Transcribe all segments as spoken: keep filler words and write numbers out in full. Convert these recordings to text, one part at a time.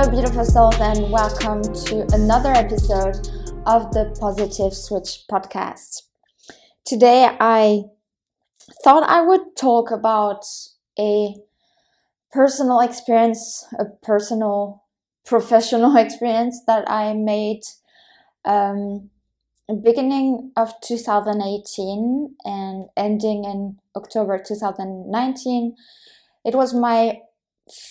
Hello beautiful souls, and welcome to another episode of the Positive Switch Podcast. Today I thought I would talk about a personal experience, a personal professional experience that I made um, beginning of two thousand eighteen and ending in October two thousand nineteen. It was my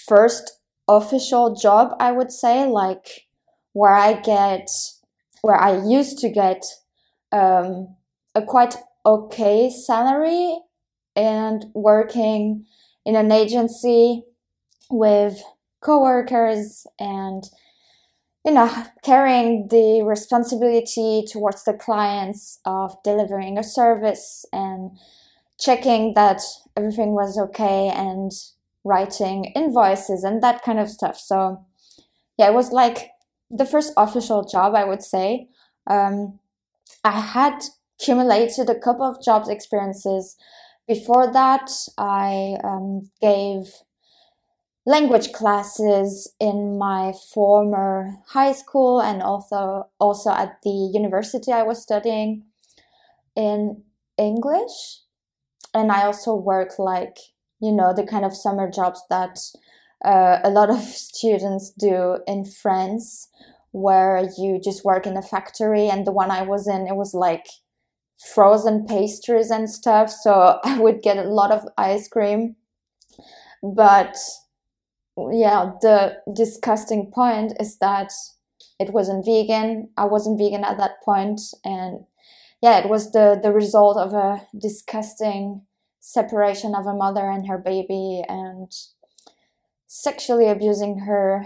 first official job, I would say, like where I get, where I used to get um, a quite okay salary and working in an agency with coworkers and, you know, carrying the responsibility towards the clients of delivering a service and checking that everything was okay and writing invoices and that kind of stuff. So yeah, it was like the first official job, I would say. Um, I had accumulated a couple of job experiences before that. I um, gave language classes in my former high school and also also at the university I was studying in English. And I also worked like, you know, the kind of summer jobs that uh, a lot of students do in France, where you just work in a factory. And the one I was in, it was like frozen pastries and stuff. So I would get a lot of ice cream. But yeah, the disgusting point is that it wasn't vegan. I wasn't vegan at that point. And yeah, it was the, the result of a disgusting separation of a mother and her baby and sexually abusing her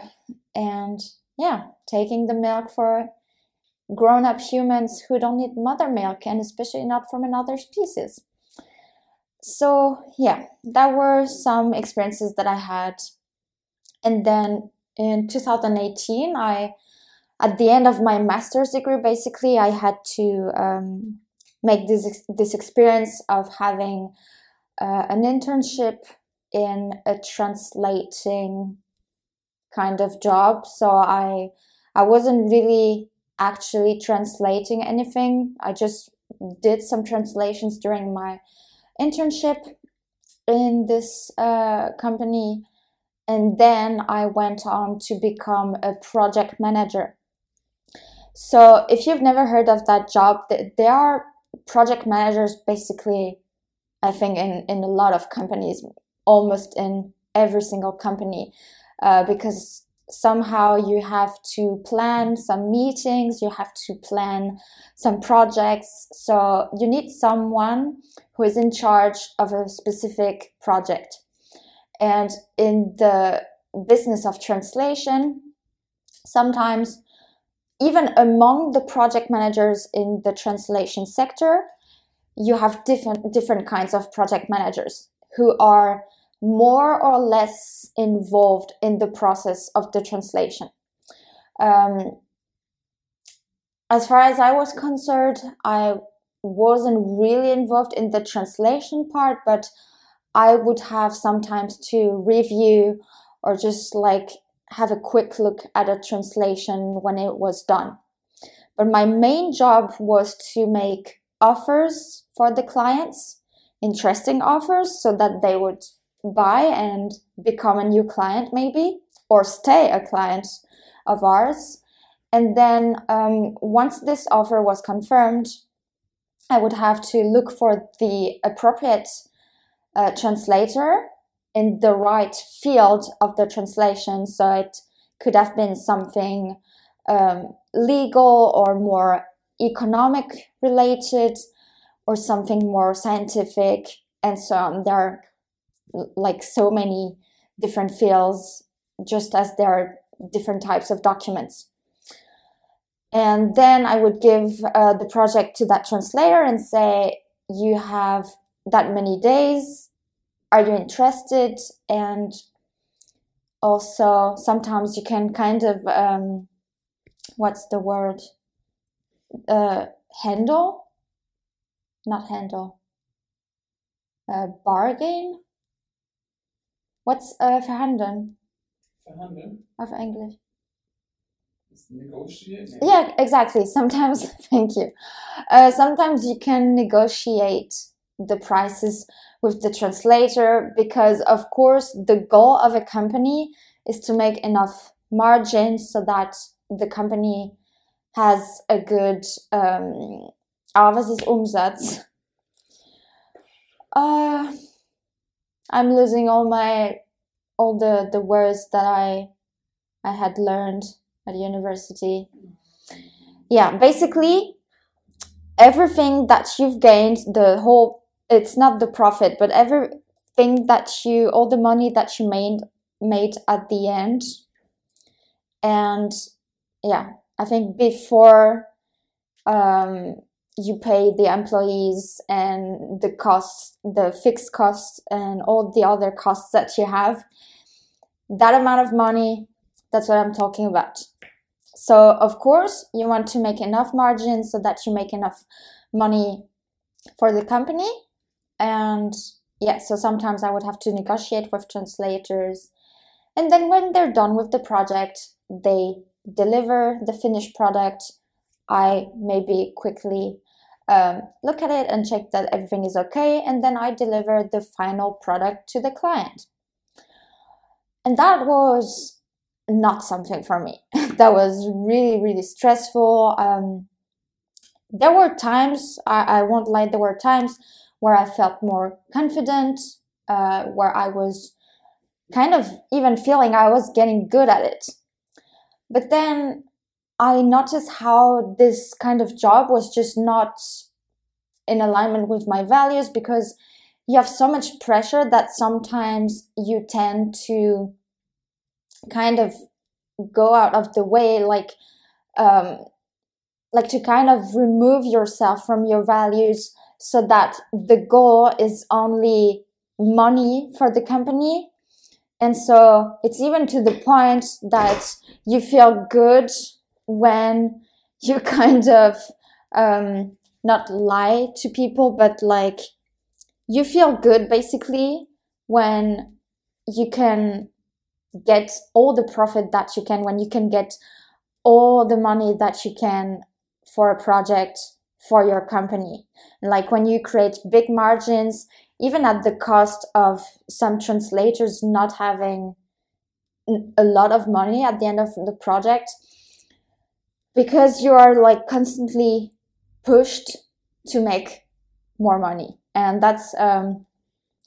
and yeah taking the milk for grown-up humans who don't need mother milk, and especially not from another species. So yeah, that were some experiences that I had. And then in two thousand eighteen, I at the end of my master's degree, basically I had to um make this this experience of having Uh, an internship in a translating kind of job. So I I wasn't really actually translating anything. I just did some translations during my internship in this uh, company. And then I went on to become a project manager. So if you've never heard of that job, th- there are project managers basically, I think, in, in a lot of companies, almost in every single company, uh, because somehow you have to plan some meetings, you have to plan some projects. So you need someone who is in charge of a specific project. And in the business of translation, sometimes even among the project managers in the translation sector, you have different different kinds of project managers who are more or less involved in the process of the translation. Um, as far as I was concerned, I wasn't really involved in the translation part, but I would have sometimes to review or just like have a quick look at a translation when it was done. But my main job was to make offers for the clients, interesting offers, so that they would buy and become a new client maybe, or stay a client of ours. And then um, once this offer was confirmed, I would have to look for the appropriate uh, translator in the right field of the translation. So it could have been something um, legal or more economic related, or something more scientific, and so on. There are like so many different fields, just as there are different types of documents. And then I would give uh, the project to that translator and say, you have that many days, are you interested? And also sometimes you can kind of, um, what's the word? Uh, handle, not handle, uh, bargain. What's uh, verhandeln? Verhandeln. Auf Englisch. Negotiating. Yeah, exactly. Sometimes, thank you. Uh, sometimes you can negotiate the prices with the translator because, of course, the goal of a company is to make enough margin so that the company has a good um, Arbeitsumsatz. Uh, I'm losing all my all the, the words that I I had learned at university. Yeah, basically everything that you've gained, the whole, it's not the profit, but everything that you, all the money that you made made at the end. And yeah, I think before um, you pay the employees and the costs, the fixed costs and all the other costs that you have, that amount of money, that's what I'm talking about. So, of course, you want to make enough margin so that you make enough money for the company. And yeah, so sometimes I would have to negotiate with translators. And then when they're done with the project, they deliver the finished product. I maybe quickly um, look at it and check that everything is okay. And then I deliver the final product to the client. And that was not something for me. That was really, really stressful. Um, there were times, I, I won't lie, there were times where I felt more confident, uh, where I was kind of even feeling I was getting good at it. But then I noticed how this kind of job was just not in alignment with my values because you have so much pressure that sometimes you tend to kind of go out of the way, like um, like to kind of remove yourself from your values so that the goal is only money for the company. And so it's even to the point that you feel good when you kind of um, not lie to people, but like you feel good basically when you can get all the profit that you can, when you can get all the money that you can for a project for your company. Like when you create big margins, even at the cost of some translators not having a lot of money at the end of the project, because you are like constantly pushed to make more money. And that's um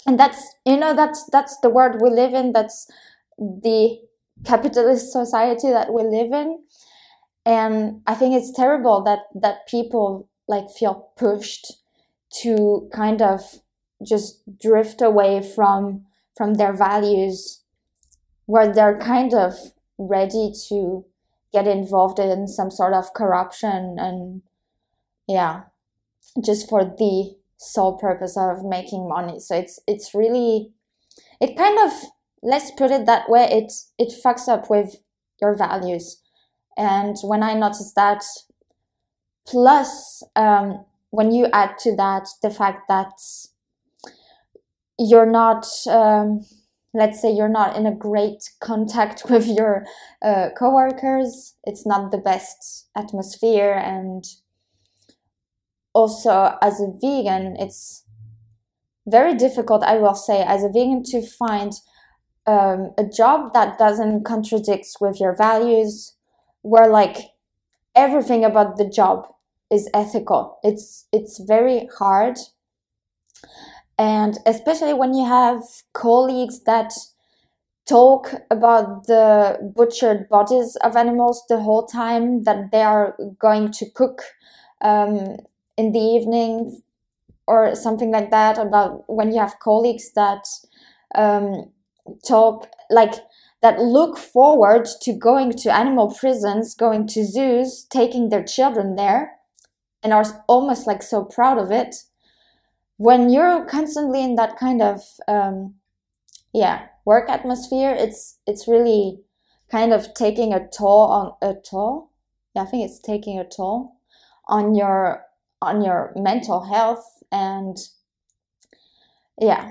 and that's you know that's that's the world we live in. That's the capitalist society that we live in, and I think it's terrible that that people like feel pushed to kind of just drift away from from their values, where they're kind of ready to get involved in some sort of corruption and yeah, just for the sole purpose of making money. So it's it's really it kind of let's put it that way, it it fucks up with your values. And when I noticed that, plus um, when you add to that the fact that you're not, um, let's say you're not in a great contact with your uh, coworkers, it's not the best atmosphere. And also as a vegan, it's very difficult, I will say, as a vegan to find Um, a job that doesn't contradict with your values, where like everything about the job is ethical. It's it's very hard, and especially when you have colleagues that talk about the butchered bodies of animals the whole time that they are going to cook um, in the evening or something like that. About when you have colleagues that Um, talk like that, look forward to going to animal prisons, going to zoos, taking their children there, and are almost like so proud of it. When you're constantly in that kind of um yeah work atmosphere, it's it's really kind of taking a toll on a toll yeah I think it's taking a toll on your on your mental health. And yeah,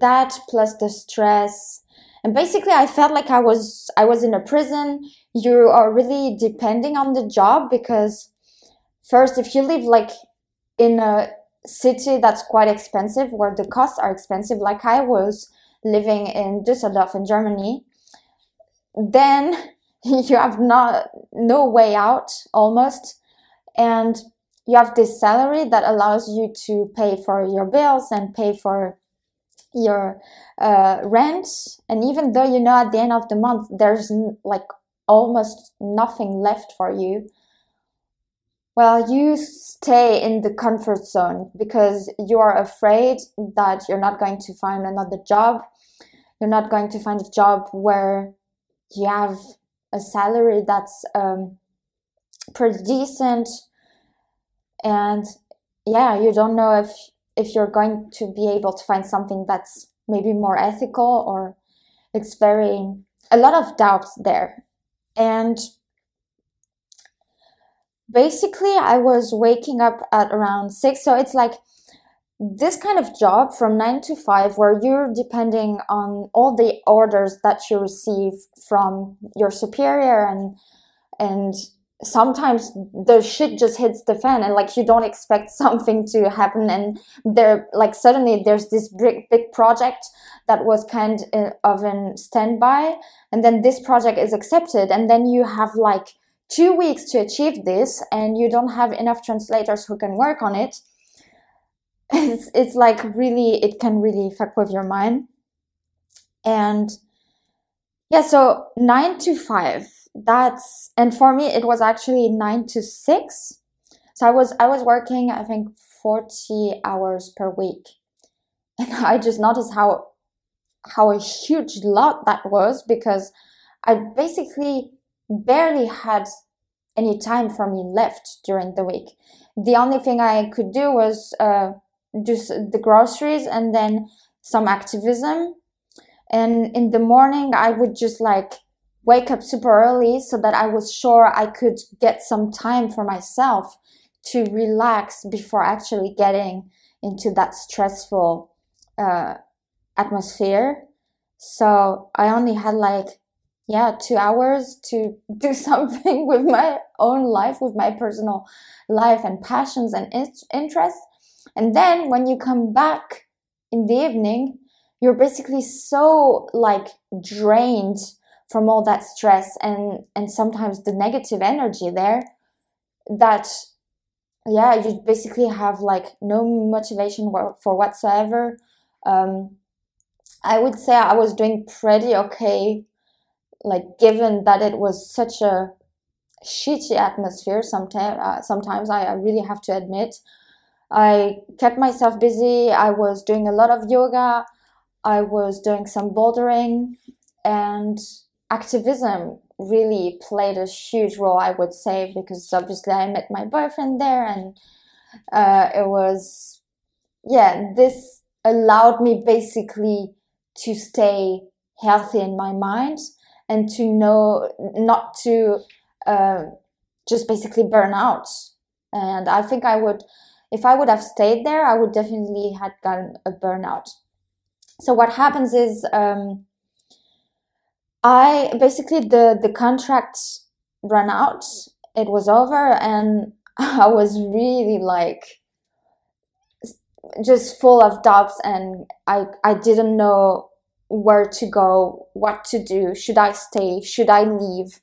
that plus the stress. And basically, I felt like I was I was in a prison. You are really depending on the job because first, if you live like in a city that's quite expensive, where the costs are expensive, like I was living in Düsseldorf in Germany, then you have not no way out almost, and you have this salary that allows you to pay for your bills and pay for your uh, rent. And even though, you know, at the end of the month, there's n- like almost nothing left for you, well, you stay in the comfort zone because you are afraid that you're not going to find another job. You're not going to find a job where you have a salary that's um, pretty decent. And yeah, you don't know if, if you're going to be able to find something that's maybe more ethical, or it's very, a lot of doubts there. And basically, I was waking up at around six. So it's like this kind of job from nine to five where you're depending on all the orders that you receive from your superior, and and sometimes the shit just hits the fan, and like you don't expect something to happen, and there like suddenly there's this big big project that was kind of in standby, and then this project is accepted, and then you have like two weeks to achieve this, and you don't have enough translators who can work on it. It's it's like really, it can really fuck with your mind. And yeah, so nine to five, that's, and for me it was actually nine to six. So I was I was working, I think, forty hours per week. And I just noticed how how a huge lot that was, because I basically barely had any time for me left during the week. The only thing I could do was uh, just the groceries and then some activism. And in the morning, I would just like wake up super early so that I was sure I could get some time for myself to relax before actually getting into that stressful uh, atmosphere. So I only had like Yeah, two hours to do something with my own life, with my personal life and passions and interests. And then when you come back in the evening, you're basically so like drained from all that stress and, and sometimes the negative energy there that, yeah, you basically have like no motivation for whatsoever. Um, I would say I was doing pretty okay, like given that it was such a shitty atmosphere sometimes, uh, sometimes I, I really have to admit. I kept myself busy. I was doing a lot of yoga. I was doing some bouldering, and activism really played a huge role, I would say, because obviously I met my boyfriend there, and uh, it was, yeah, this allowed me basically to stay healthy in my mind, and to know not to uh, just basically burn out. And I think I would, if I would have stayed there, I would definitely have gotten a burnout. So what happens is, um, I basically, the, the contract ran out, it was over, and I was really like, just full of doubts, and I, I didn't know where to go, what to do, should I stay, should I leave?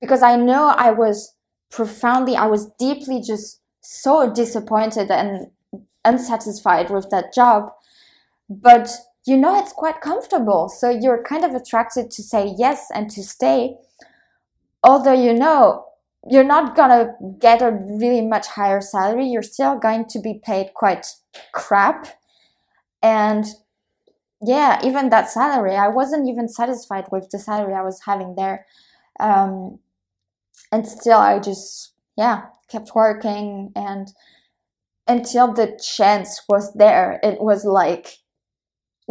Because I know I was profoundly, I was deeply just so disappointed and unsatisfied with that job. But you know, it's quite comfortable, so you're kind of attracted to say yes and to stay. Although you know, you're not gonna get a really much higher salary, you're still going to be paid quite crap. And yeah, even that salary, I wasn't even satisfied with the salary I was having there. Um, and still, I just, yeah, kept working. And until the chance was there, it was like,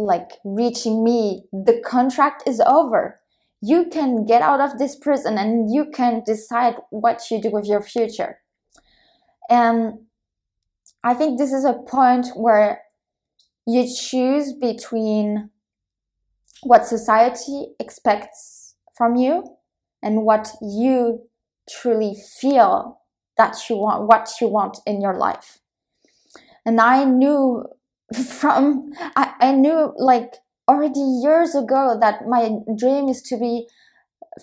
like reaching me, the contract is over. You can get out of this prison and you can decide what you do with your future. And I think this is a point where you choose between what society expects from you and what you truly feel that you want, what you want in your life. And I knew from, I, I knew like already years ago that my dream is to be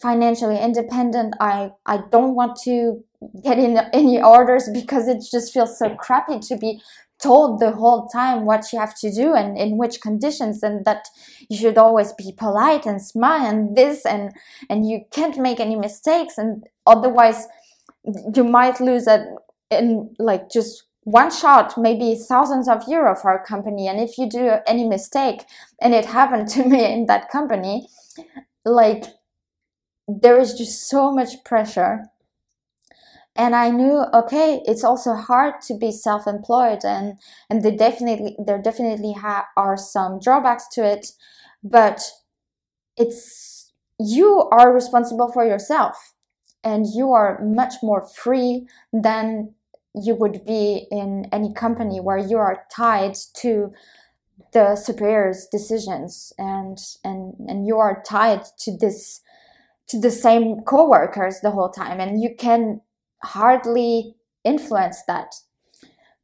financially independent. I, I don't want to get in any orders because it just feels so crappy to be told the whole time what you have to do and in which conditions, and that you should always be polite and smile and this, and and you can't make any mistakes, and otherwise you might lose at in like just one shot maybe thousands of euro for a company. And if you do any mistake, and it happened to me in that company, like there is just so much pressure. And I knew, okay, it's also hard to be self-employed, and and they definitely there definitely ha- are some drawbacks to it, but it's you are responsible for yourself, and you are much more free than you would be in any company where you are tied to the superior's decisions, and and and you are tied to this to the same coworkers the whole time, and you can hardly influence that.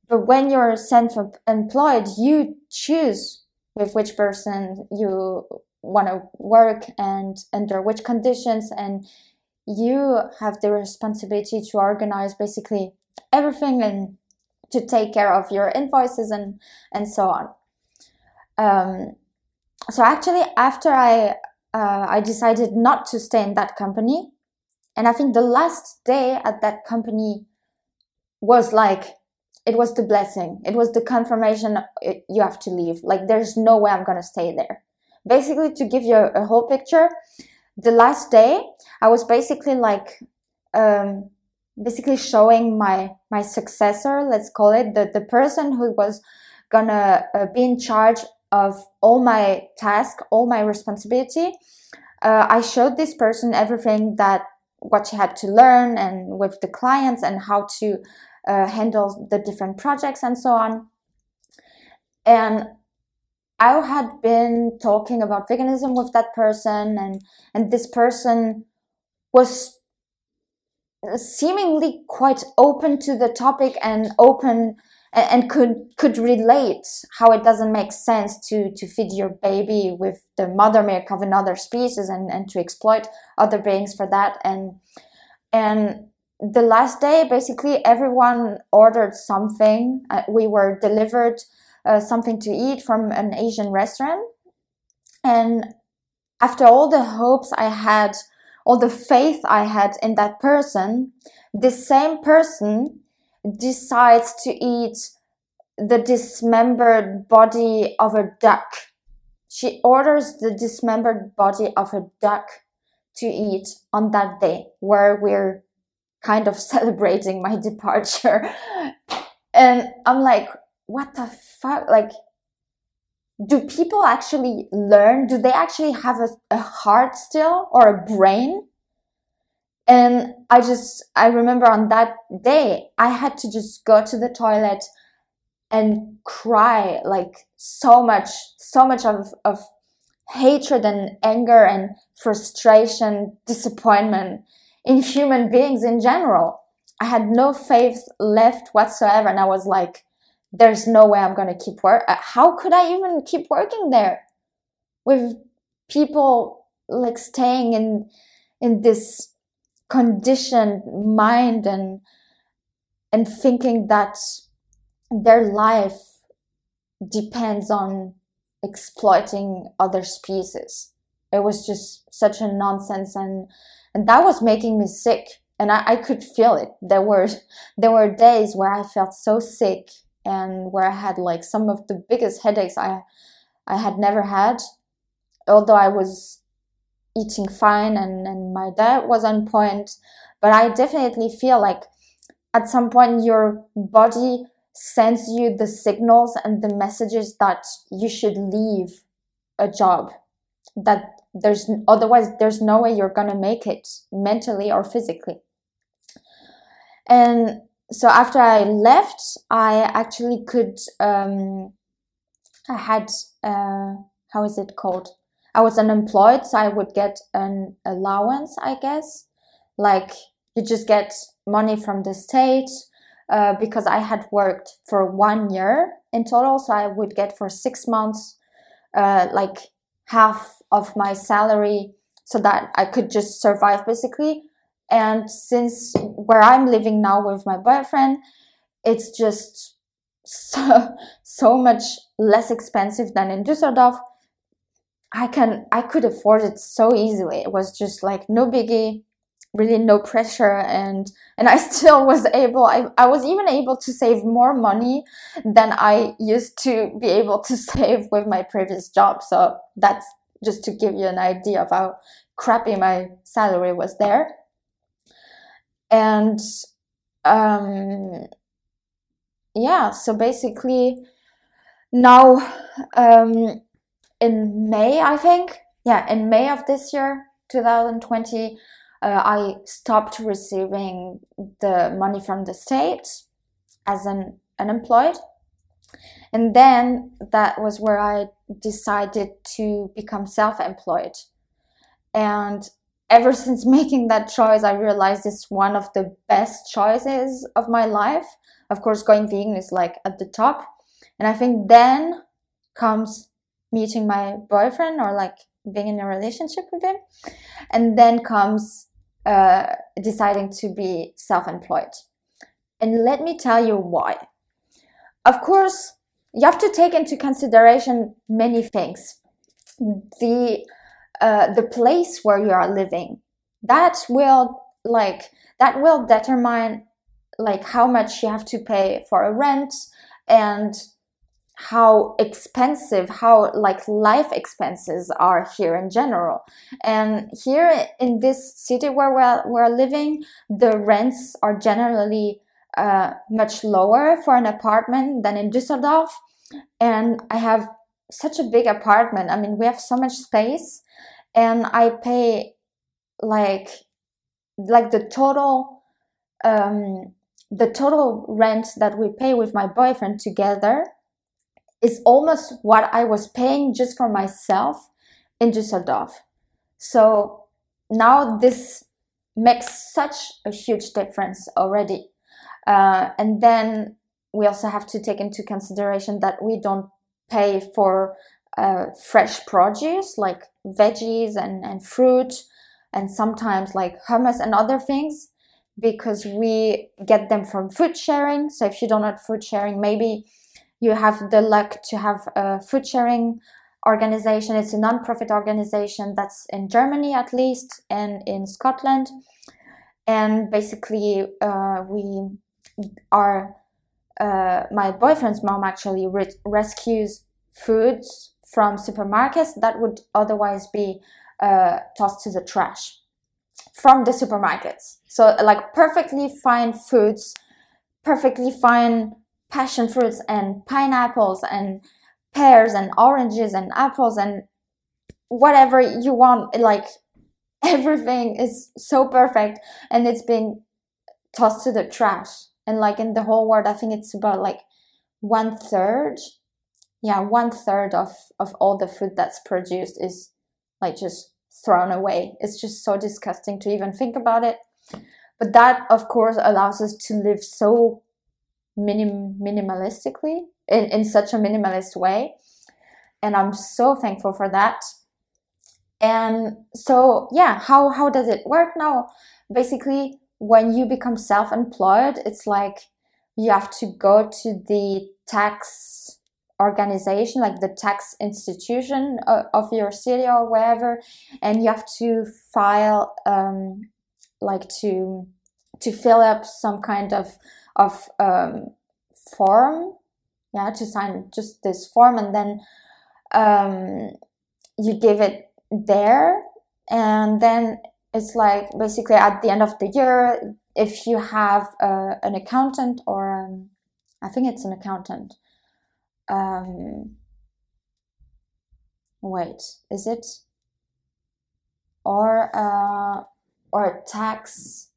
But when you're self-employed, you choose with which person you want to work and under which conditions, and you have the responsibility to organize basically everything and to take care of your invoices and and so on. Um, so actually, after I uh, I decided not to stay in that company. And I think the last day at that company was like, it was the blessing. It was the confirmation, you have to leave. Like, there's no way I'm going to stay there. Basically, to give you a, a whole picture, the last day, I was basically like, um, basically showing my, my successor, let's call it, the, the person who was going to uh, be in charge of all my tasks, all my responsibility. Uh, I showed this person everything that what she had to learn and with the clients and how to uh, handle the different projects and so on. And I had been talking about veganism with that person, and, and this person was seemingly quite open to the topic and open and, and could could relate how it doesn't make sense to, to feed your baby with the mother milk of another species and, and to exploit other beings for that. And and the last day, basically, everyone ordered something. Uh, we were delivered uh, something to eat from an Asian restaurant. And after all the hopes I had, all the faith I had in that person, this same person decides to eat the dismembered body of a duck. She orders the dismembered body of a duck to eat on that day where we're kind of celebrating my departure. And I'm like, what the fuck? Like, do people actually learn? Do they actually have a, a heart still, or a brain? And I just, I remember on that day, I had to just go to the toilet and cry, like so much, so much of, of hatred and anger and frustration, disappointment in human beings in general. I had no faith left whatsoever. And I was like, there's no way I'm going to keep work. How could I even keep working there with people like staying in, in this conditioned mind and and thinking that their life depends on exploiting other species? It was just such a nonsense, and and that was making me sick, and I, I could feel it. There were there were days where I felt so sick and where I had like some of the biggest headaches I I had never had, although I was eating fine and, and my diet was on point. But I definitely feel like at some point your body sends you the signals and the messages that you should leave a job, that there's otherwise there's no way you're gonna make it mentally or physically. And so after I left, I actually could um I had uh how is it called I was unemployed, so I would get an allowance, I guess. Like, you just get money from the state uh, because I had worked for one year in total. So I would get for six months, uh, like half of my salary so that I could just survive basically. And since where I'm living now with my boyfriend, it's just so, so much less expensive than in Düsseldorf. I can, I could afford it so easily. It was just like no biggie, really no pressure. And, and I still was able, I, I was even able to save more money than I used to be able to save with my previous job. So that's just to give you an idea of how crappy my salary was there. And, um, yeah, so basically now, um, in May, I think, yeah, in May of this year, twenty twenty, uh, I stopped receiving the money from the state as an unemployed. And then that was where I decided to become self-employed. And ever since making that choice, I realized it's one of the best choices of my life. Of course, going vegan is like at the top. And I think then comes meeting my boyfriend, or like being in a relationship with him. And then comes uh, deciding to be self-employed. And let me tell you why. Of course, you have to take into consideration many things. The uh, the place where you are living, that will like that will determine like how much you have to pay for a rent and how expensive, how like life expenses are here in general. And here in this city where we're, we're living, the rents are generally uh, much lower for an apartment than in Düsseldorf. And I have such a big apartment. I mean, we have so much space, and I pay like, like the total, um, the total rent that we pay with my boyfriend together is almost what I was paying just for myself in Düsseldorf. So now this makes such a huge difference already. Uh, and then we also have to take into consideration that we don't pay for uh, fresh produce like veggies and, and fruit and sometimes like hummus and other things, because we get them from food sharing. So if you don't have food sharing, maybe you have the luck to have a food sharing organization. It's a non-profit organization that's in Germany at least, and in Scotland. And basically, uh, we are, uh, my boyfriend's mom actually re- rescues foods from supermarkets that would otherwise be uh, tossed to the trash from the supermarkets. So like perfectly fine foods, perfectly fine passion fruits and pineapples and pears and oranges and apples and whatever you want, like everything is so perfect, and it's being tossed to the trash. And like in the whole world, I think it's about like one third, yeah, one third of, of all the food that's produced is like just thrown away. It's just so disgusting to even think about it. But that, of course, allows us to live so minim minimalistically in, in such a minimalist way, and I'm so thankful for that. And so yeah, how how does it work now? Basically, when you become self-employed, it's like you have to go to the tax organization, like the tax institution of, of your city or wherever, and you have to file um like to to fill up some kind of of um form, yeah, to sign just this form, and then um you give it there, and then it's like basically at the end of the year, if you have uh, an accountant or um, I think it's an accountant, um wait is it or uh or a tax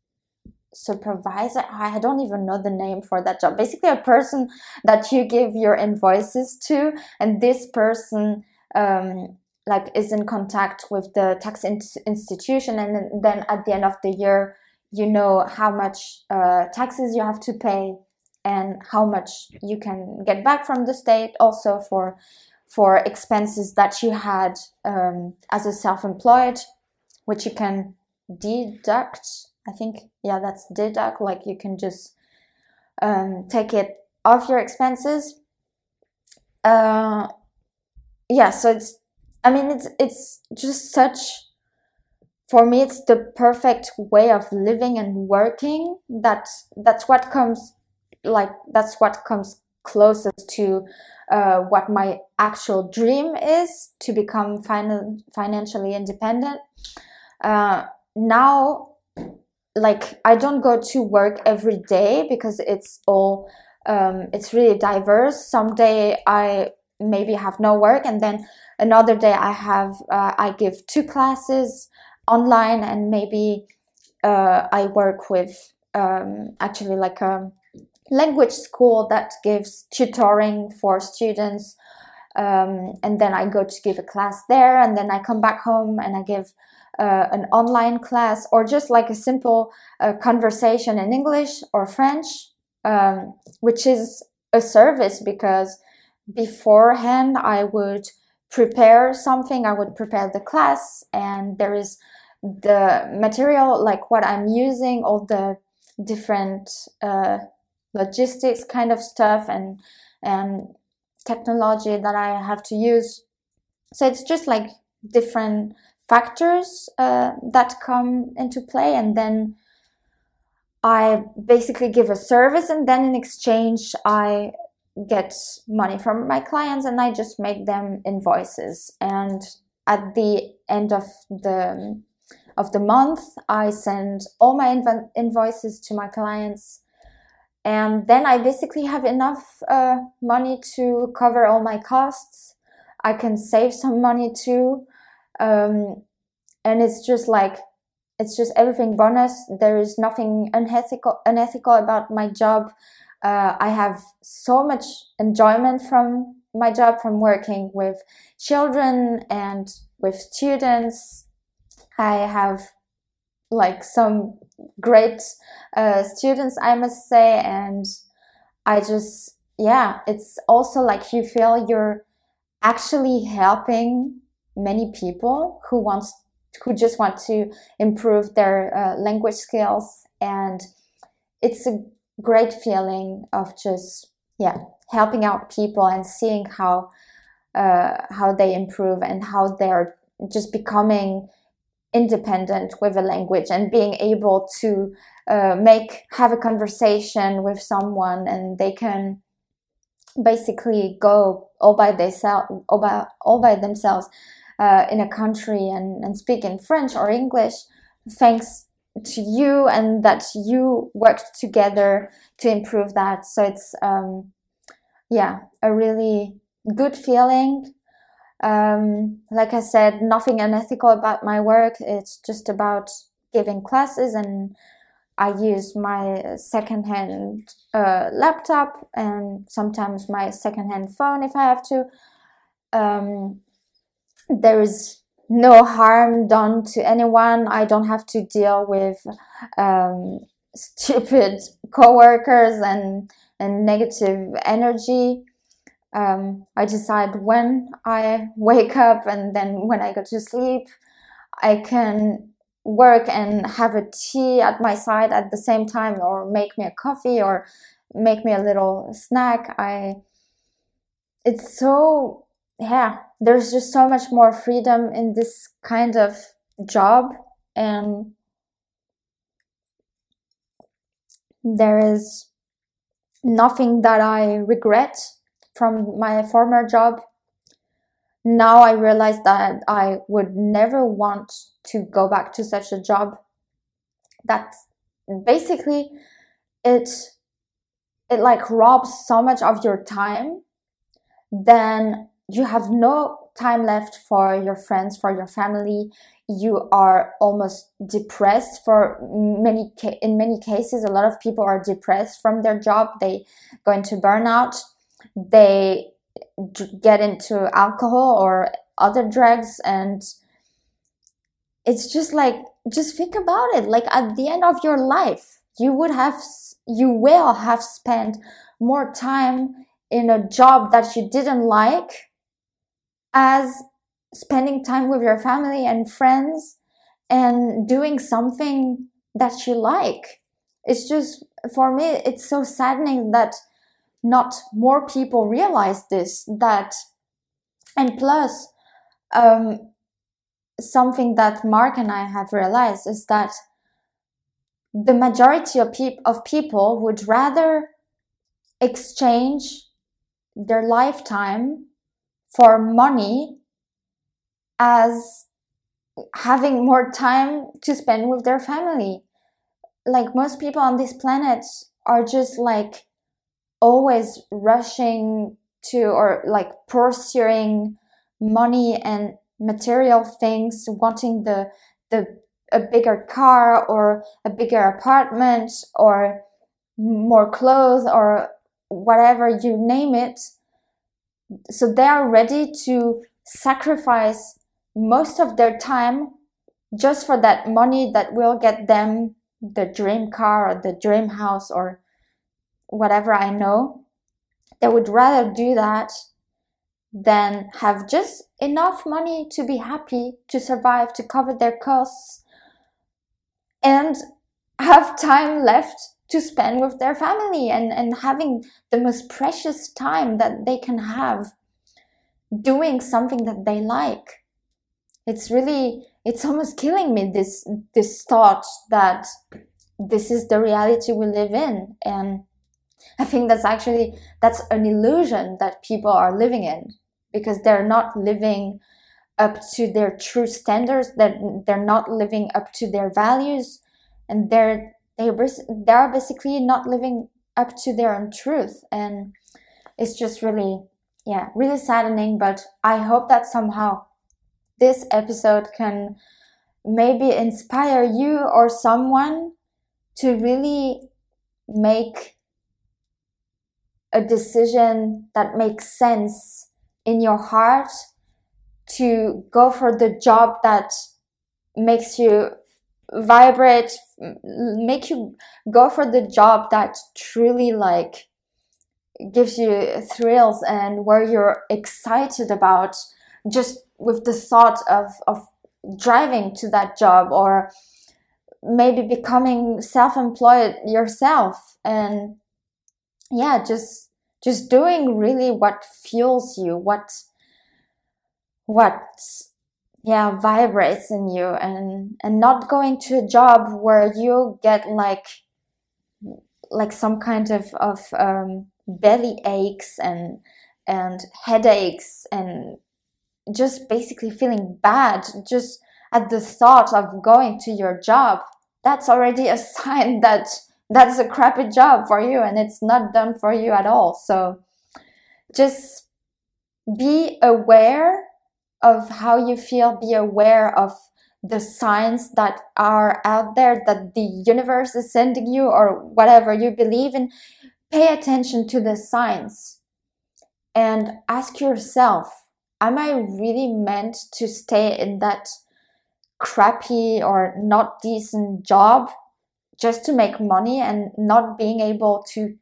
supervisor, I don't even know the name for that job. Basically a person that you give your invoices to, and this person um like is in contact with the tax in- institution, and then at the end of the year you know how much uh, taxes you have to pay and how much you can get back from the state, also for for expenses that you had um, as a self-employed, which you can deduct. I think, yeah, that's deduct, like you can just um, take it off your expenses. Uh, yeah, so it's, I mean, it's it's just such, for me, it's the perfect way of living and working. That that's what comes, like, that's what comes closest to uh, what my actual dream is, to become fin- financially independent. Uh, now, like, I don't go to work every day because it's all, um, it's really diverse. Someday I maybe have no work, and then another day I have, uh, I give two classes online, and maybe uh, I work with um, actually like a language school that gives tutoring for students, um, and then I go to give a class there, and then I come back home and I give uh, an online class, or just like a simple uh, conversation in English or French, um, which is a service, because beforehand I would prepare something, I would prepare the class, and there is the material, like what I'm using, all the different uh, logistics kind of stuff and and technology that I have to use. So it's just like different factors uh, that come into play, and then I basically give a service, and then in exchange I get money from my clients, and I just make them invoices, and at the end of the of the month I send all my invo- invoices to my clients, and then I basically have enough uh, money to cover all my costs. I can save some money too, um, and it's just like it's just everything bonus. There is nothing unethical unethical about my job. Uh, I have so much enjoyment from my job, from working with children and with students. I have like some great uh, students, I must say, and I just, yeah, it's also like you feel you're actually helping many people who wants, who just want to improve their uh, language skills, and it's a great feeling of just yeah helping out people and seeing how uh how they improve and how they're just becoming independent with a language and being able to uh make have a conversation with someone, and they can basically go all by themselves all by all by themselves uh in a country and, and speak in French or English thanks to you, and that you worked together to improve that. So it's um yeah a really good feeling. Um like I said, nothing unethical about my work. It's just about giving classes, and I use my secondhand uh laptop and sometimes my secondhand phone if I have to. Um there is no harm done to anyone. I don't have to deal with um, stupid coworkers and and negative energy. Um, I decide when I wake up and then when I go to sleep. I can work and have a tea at my side at the same time, or make me a coffee, or make me a little snack. I. It's so. Yeah, there's just so much more freedom in this kind of job, and there is nothing that I regret from my former job. Now I realize that I would never want to go back to such a job. That basically it it like robs so much of your time. Then you have no time left for your friends, for your family. You are almost depressed. For many, in many cases, a lot of people are depressed from their job. They go into burnout. They get into alcohol or other drugs. And it's just like, just think about it. Like, at the end of your life, you would have, you will have spent more time in a job that you didn't like as spending time with your family and friends and doing something that you like. It's just, for me, it's so saddening that not more people realize this, that, and plus, um, something that Mark and I have realized is that the majority of, pe- of people would rather exchange their lifetime for money as having more time to spend with their family. Like, most people on this planet are just like always rushing to, or like pursuing money and material things, wanting the the a bigger car or a bigger apartment or more clothes or whatever, you name it. So they are ready to sacrifice most of their time just for that money that will get them the dream car or the dream house or whatever. I know they would rather do that than have just enough money to be happy, to survive, to cover their costs, and have time left to spend with their family and, and having the most precious time that they can have doing something that they like. It's really, it's almost killing me, this this thought that this is the reality we live in. And I think that's actually, that's an illusion that people are living in, because they're not living up to their true standards, that they're not living up to their values, and they're they they're basically not living up to their own truth. And it's just really, yeah, really saddening. But I hope that somehow this episode can maybe inspire you or someone to really make a decision that makes sense in your heart, to go for the job that makes you vibrate, make you go for the job that truly like gives you thrills and where you're excited about just with the thought of, of driving to that job, or maybe becoming self-employed yourself. And yeah, just just doing really what fuels you, what what yeah vibrates in you, and and not going to a job where you get like like some kind of of um, belly aches and and headaches and just basically feeling bad just at the thought of going to your job. That's already a sign that that's a crappy job for you and it's not done for you at all. So just be aware of how you feel, be aware of the signs that are out there that the universe is sending you, or whatever you believe in. Pay attention to the signs and ask yourself, am I really meant to stay in that crappy or not decent job just to make money and not being able to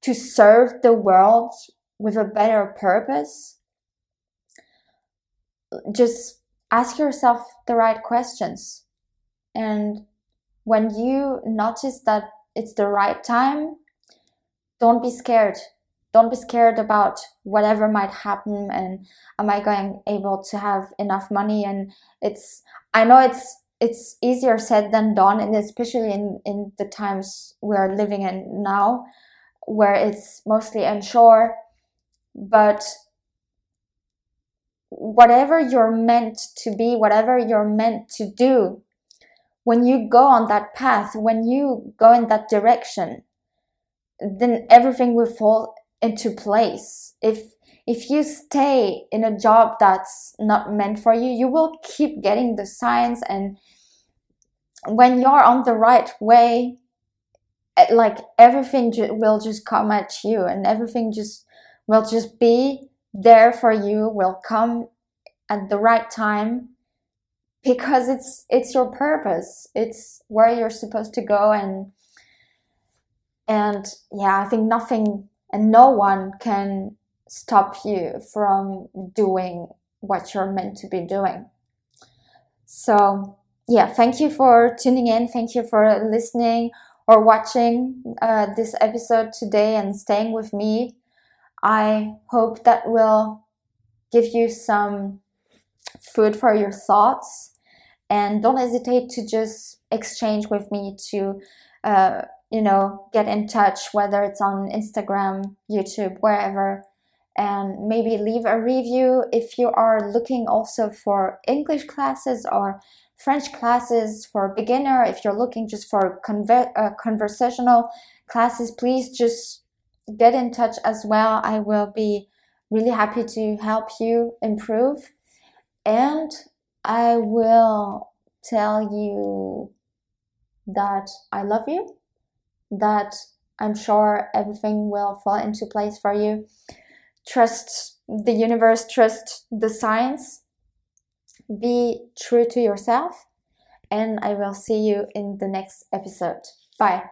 to serve the world with a better purpose? Just ask yourself the right questions. And when you notice that it's the right time, don't be scared. Don't be scared about whatever might happen, and am I going able to have enough money? And it's, I know it's it's easier said than done, and especially in, in the times we are living in now, where it's mostly unsure. But whatever you're meant to be, whatever you're meant to do, when you go on that path, when you go in that direction, then everything will fall into place. If if you stay in a job that's not meant for you, you will keep getting the signs. And when you're on the right way, like, everything ju- will just come at you, and everything just will just be there for you, will come at the right time, because it's it's your purpose. It's where you're supposed to go, and and yeah, I think nothing and no one can stop you from doing what you're meant to be doing. So yeah, thank you for tuning in. Thank you for listening or watching uh, this episode today and staying with me. I hope that will give you some food for your thoughts, and don't hesitate to just exchange with me, to uh, you know, get in touch, whether it's on Instagram, YouTube, wherever, and maybe leave a review if you are looking also for English classes or French classes for beginner. If you're looking just for conver- uh, conversational classes, please just get in touch as well. I will be really happy to help you improve. And I will tell you that I love you, that I'm sure everything will fall into place for you. Trust the universe, trust the science, be true to yourself, and I will see you in the next episode. Bye.